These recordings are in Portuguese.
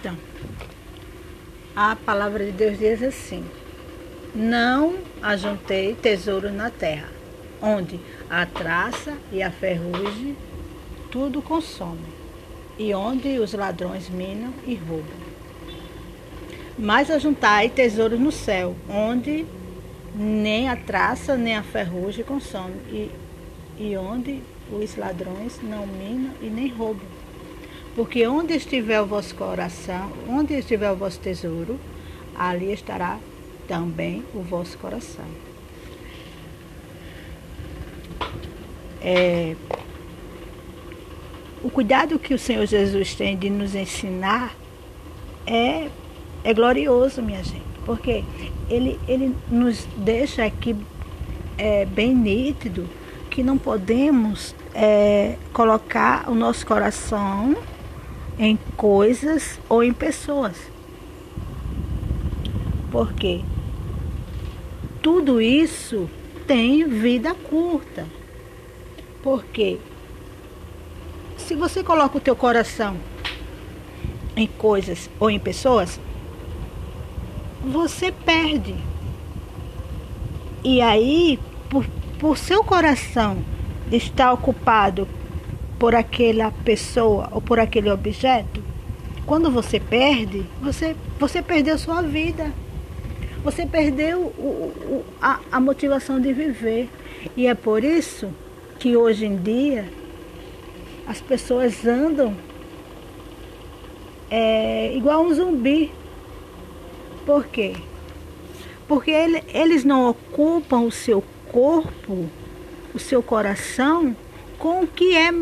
Então, a palavra de Deus diz assim: não ajuntei tesouro na terra, onde a traça e a ferrugem tudo consomem, e onde os ladrões minam e roubam. Mas ajuntai tesouros no céu, onde nem a traça nem a ferrugem consome, e onde os ladrões não minam e nem roubam. Porque onde estiver o vosso coração, onde estiver o vosso tesouro, ali estará também o vosso coração. O cuidado que o Senhor Jesus tem de nos ensinar é glorioso, minha gente, porque ele nos deixa aqui bem nítido que não podemos colocar o nosso coração em coisas ou em pessoas, porque tudo isso tem vida curta. Porque se você coloca o teu coração em coisas ou em pessoas, você perde. E aí, por seu coração estar ocupado por aquela pessoa ou por aquele objeto, quando você perde, você perdeu sua vida. Você perdeu a motivação de viver. E é por isso que hoje em dia as pessoas andam igual um zumbi. Por quê? Porque eles não ocupam o seu corpo, o seu coração, com o que é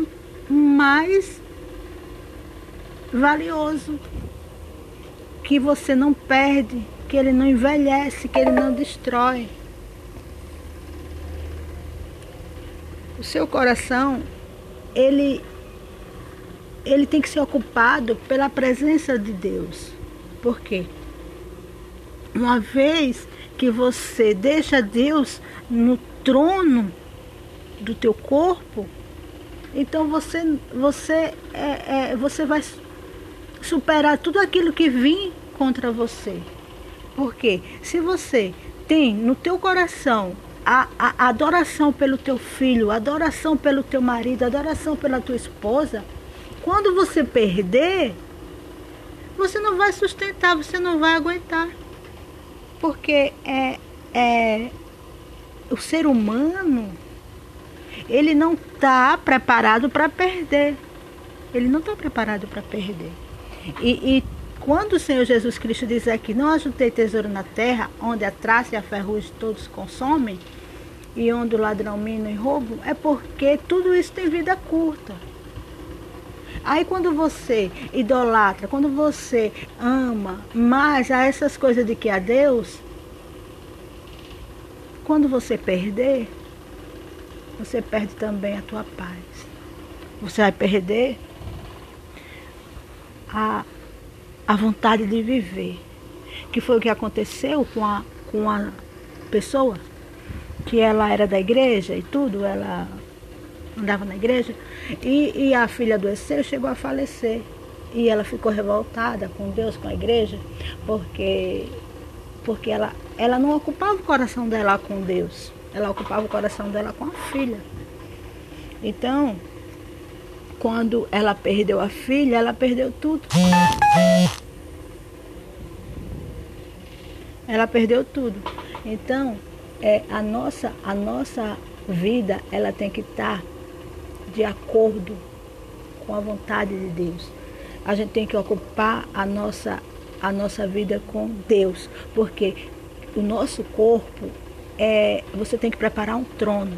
mais valioso, que você não perde, que ele não envelhece, que ele não destrói. O seu coração, ele tem que ser ocupado pela presença de Deus. Por quê? Uma vez que você deixa Deus no trono do teu corpo, então você vai superar tudo aquilo que vem contra você. Porque se você tem no teu coração a adoração pelo teu filho, a adoração pelo teu marido, a adoração pela tua esposa, quando você perder, você não vai sustentar, você não vai aguentar. Porque o ser humano, ele não está preparado para perder. Ele não está preparado para perder. E quando o Senhor Jesus Cristo diz aqui, não ajuntei tesouro na terra, onde a traça e a ferrugem todos consomem, e onde o ladrão mina e roubo, é porque tudo isso tem vida curta. Aí quando você idolatra, quando você ama mais a essas coisas do que a Deus, quando você perder, você perde também a tua paz. Você vai perder a vontade de viver. Que foi o que aconteceu com a pessoa, que ela era da igreja e tudo, ela andava na igreja, e a filha adoeceu, chegou a falecer, e ela ficou revoltada com Deus, com a igreja, porque ela não ocupava o coração dela com Deus, ela ocupava o coração dela com a filha. Então, quando ela perdeu a filha, ela perdeu tudo. Ela perdeu tudo. Então, a nossa vida, ela tem que estar de acordo com a vontade de Deus. A gente tem que ocupar a nossa vida com Deus, porque o nosso corpo, você tem que preparar um trono.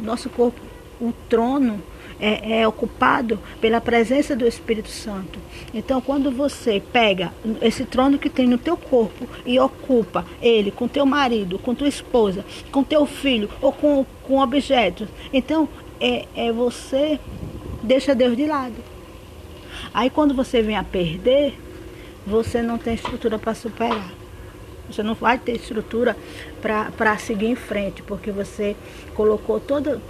Nosso corpo, o trono é ocupado pela presença do Espírito Santo. Então, quando você pega esse trono que tem no teu corpo e ocupa ele com teu marido, com tua esposa, com teu filho ou com objetos, então você deixa Deus de lado. Aí quando você vem a perder, você não tem estrutura para superar. Você não vai ter estrutura para seguir em frente, porque você colocou toda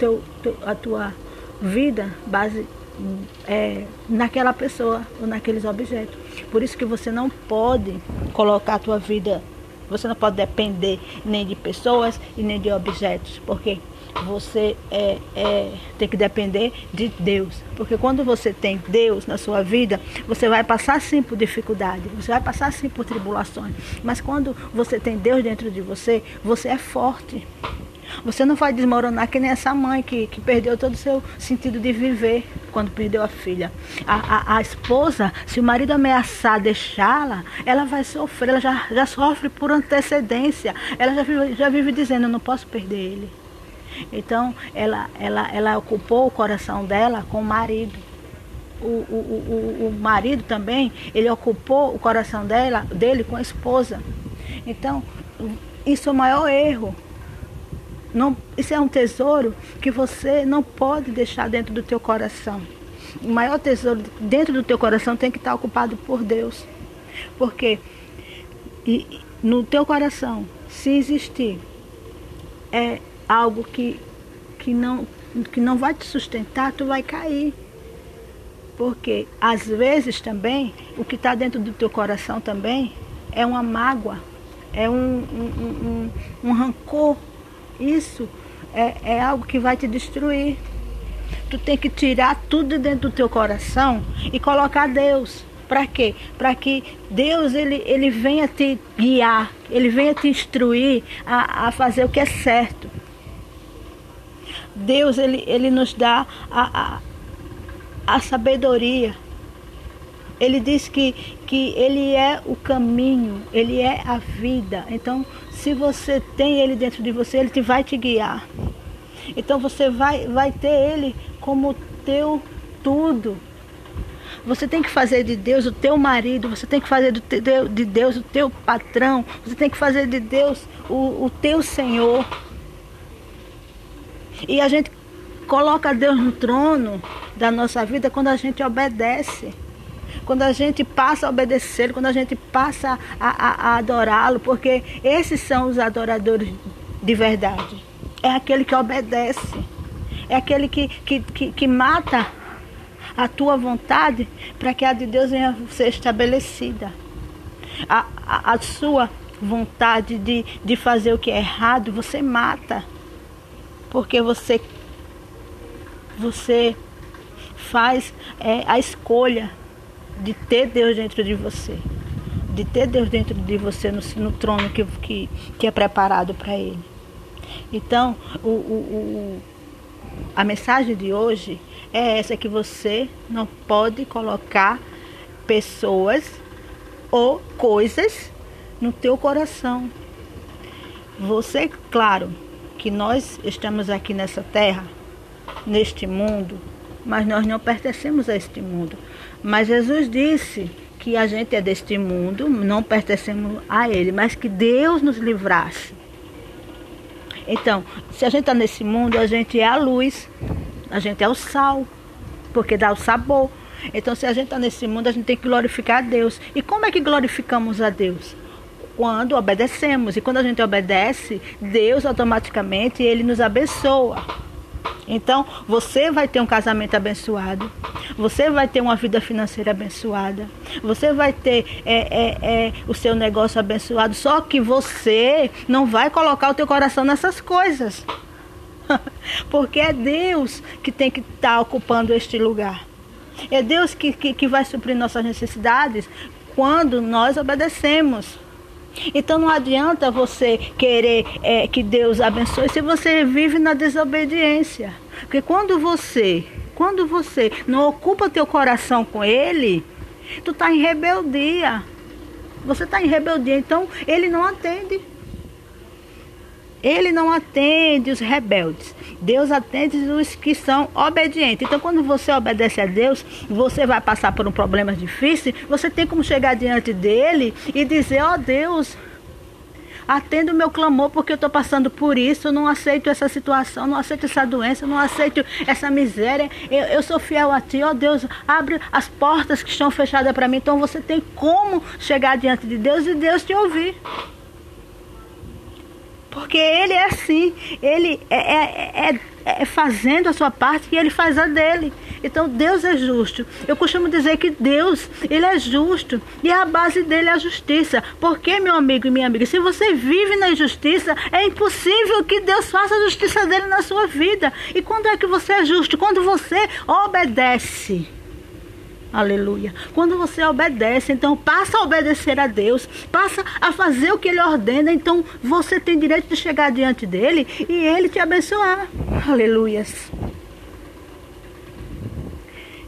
a tua vida base naquela pessoa ou naqueles objetos. Por isso que você não pode colocar a tua vida, você não pode depender nem de pessoas e nem de objetos, porque você tem que depender de Deus. Porque quando você tem Deus na sua vida, você vai passar sim por dificuldade, você vai passar sim por tribulações. Mas quando você tem Deus dentro de você, você é forte. Você não vai desmoronar que nem essa mãe que perdeu todo o seu sentido de viver quando perdeu a filha. A esposa, se o marido ameaçar deixá-la, ela vai sofrer, ela já sofre por antecedência. Ela já vive dizendo, eu não posso perder ele. Então, ela ocupou o coração dela com o marido. O marido também, ele ocupou o coração dele com a esposa. Então, isso é o maior erro. Não, isso é um tesouro que você não pode deixar dentro do teu coração. O maior tesouro dentro do teu coração tem que estar ocupado por Deus. Porque no teu coração, se existir, é algo que não vai te sustentar, tu vai cair. Porque às vezes também, o que está dentro do teu coração também é uma mágoa, é um rancor. Isso é algo que vai te destruir. Tu tem que tirar tudo dentro do teu coração e colocar Deus. Para quê? Para que Deus ele venha te guiar, ele venha te instruir a fazer o que é certo. Deus ele nos dá a sabedoria. Ele diz que ele é o caminho, ele é a vida. Então, se você tem ele dentro de você, ele vai te guiar. Então, você vai ter ele como teu tudo. Você tem que fazer de Deus o teu marido, você tem que fazer de Deus o teu patrão, você tem que fazer de Deus o teu Senhor. E a gente coloca Deus no trono da nossa vida quando a gente obedece. Quando a gente passa a obedecê-lo, quando a gente passa a adorá-lo, porque esses são os adoradores de verdade. É aquele que obedece, é aquele que mata a tua vontade para que a de Deus venha ser estabelecida. A sua vontade de fazer o que é errado, você mata, porque você faz a escolha de ter Deus dentro de você, de ter Deus dentro de você no trono que é preparado para Ele. Então, a mensagem de hoje é essa, que você não pode colocar pessoas ou coisas no teu coração. Você, claro, que nós estamos aqui nessa terra, neste mundo, mas nós não pertencemos a este mundo. Mas Jesus disse que a gente é deste mundo, não pertencemos a ele, mas que Deus nos livrasse. Então, se a gente está nesse mundo, a gente é a luz, a gente é o sal, porque dá o sabor. Então, se a gente está nesse mundo, a gente tem que glorificar a Deus. E como é que glorificamos a Deus? Quando obedecemos. E quando a gente obedece, Deus automaticamente ele nos abençoa. Então, você vai ter um casamento abençoado, você vai ter uma vida financeira abençoada, você vai ter o seu negócio abençoado, só que você não vai colocar o teu coração nessas coisas. Porque é Deus que tem que estar ocupando este lugar. É Deus que vai suprir nossas necessidades quando nós obedecemos. Então não adianta você querer que Deus abençoe se você vive na desobediência. Porque quando você não ocupa teu coração com Ele, tu está em rebeldia. Você está em rebeldia, então Ele não atende. Ele não atende os rebeldes. Deus atende os que são obedientes. Então, quando você obedece a Deus, você vai passar por um problema difícil, você tem como chegar diante dele e dizer, ó Deus, atenda o meu clamor, porque eu estou passando por isso, eu não aceito essa situação, não aceito essa doença, não aceito essa miséria, eu sou fiel a ti, ó Deus, abre as portas que estão fechadas para mim. Então, você tem como chegar diante de Deus e Deus te ouvir. Porque ele é assim, ele é fazendo a sua parte e ele faz a dele. Então Deus é justo. Eu costumo dizer que Deus, ele é justo, e a base dele é a justiça. Porque, meu amigo e minha amiga, se você vive na injustiça, é impossível que Deus faça a justiça dele na sua vida. E quando é que você é justo? Quando você obedece. Aleluia. Quando você obedece, então passa a obedecer a Deus, passa a fazer o que Ele ordena, então você tem direito de chegar diante dEle e Ele te abençoar. Aleluias.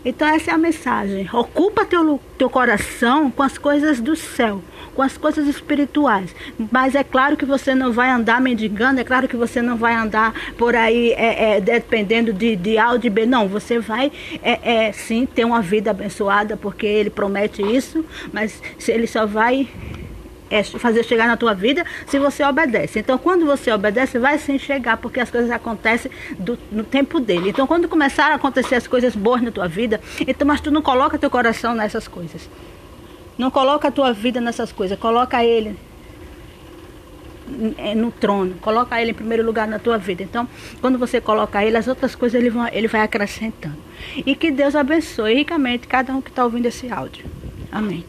Então essa é a mensagem. Ocupa teu coração com as coisas do céu, com as coisas espirituais. Mas é claro que você não vai andar mendigando, é claro que você não vai andar por aí dependendo de A ou de B. Não, você vai sim ter uma vida abençoada, porque Ele promete isso, mas Ele só vai fazer chegar na tua vida se você obedece. Então quando você obedece, vai sim chegar, porque as coisas acontecem no tempo dele. Então quando começar a acontecer as coisas boas na tua vida, então, mas tu não coloca teu coração nessas coisas. Não coloca a tua vida nessas coisas, coloca Ele no trono, coloca Ele em primeiro lugar na tua vida. Então, quando você coloca Ele, as outras coisas Ele vai acrescentando. E que Deus abençoe ricamente cada um que está ouvindo esse áudio. Amém.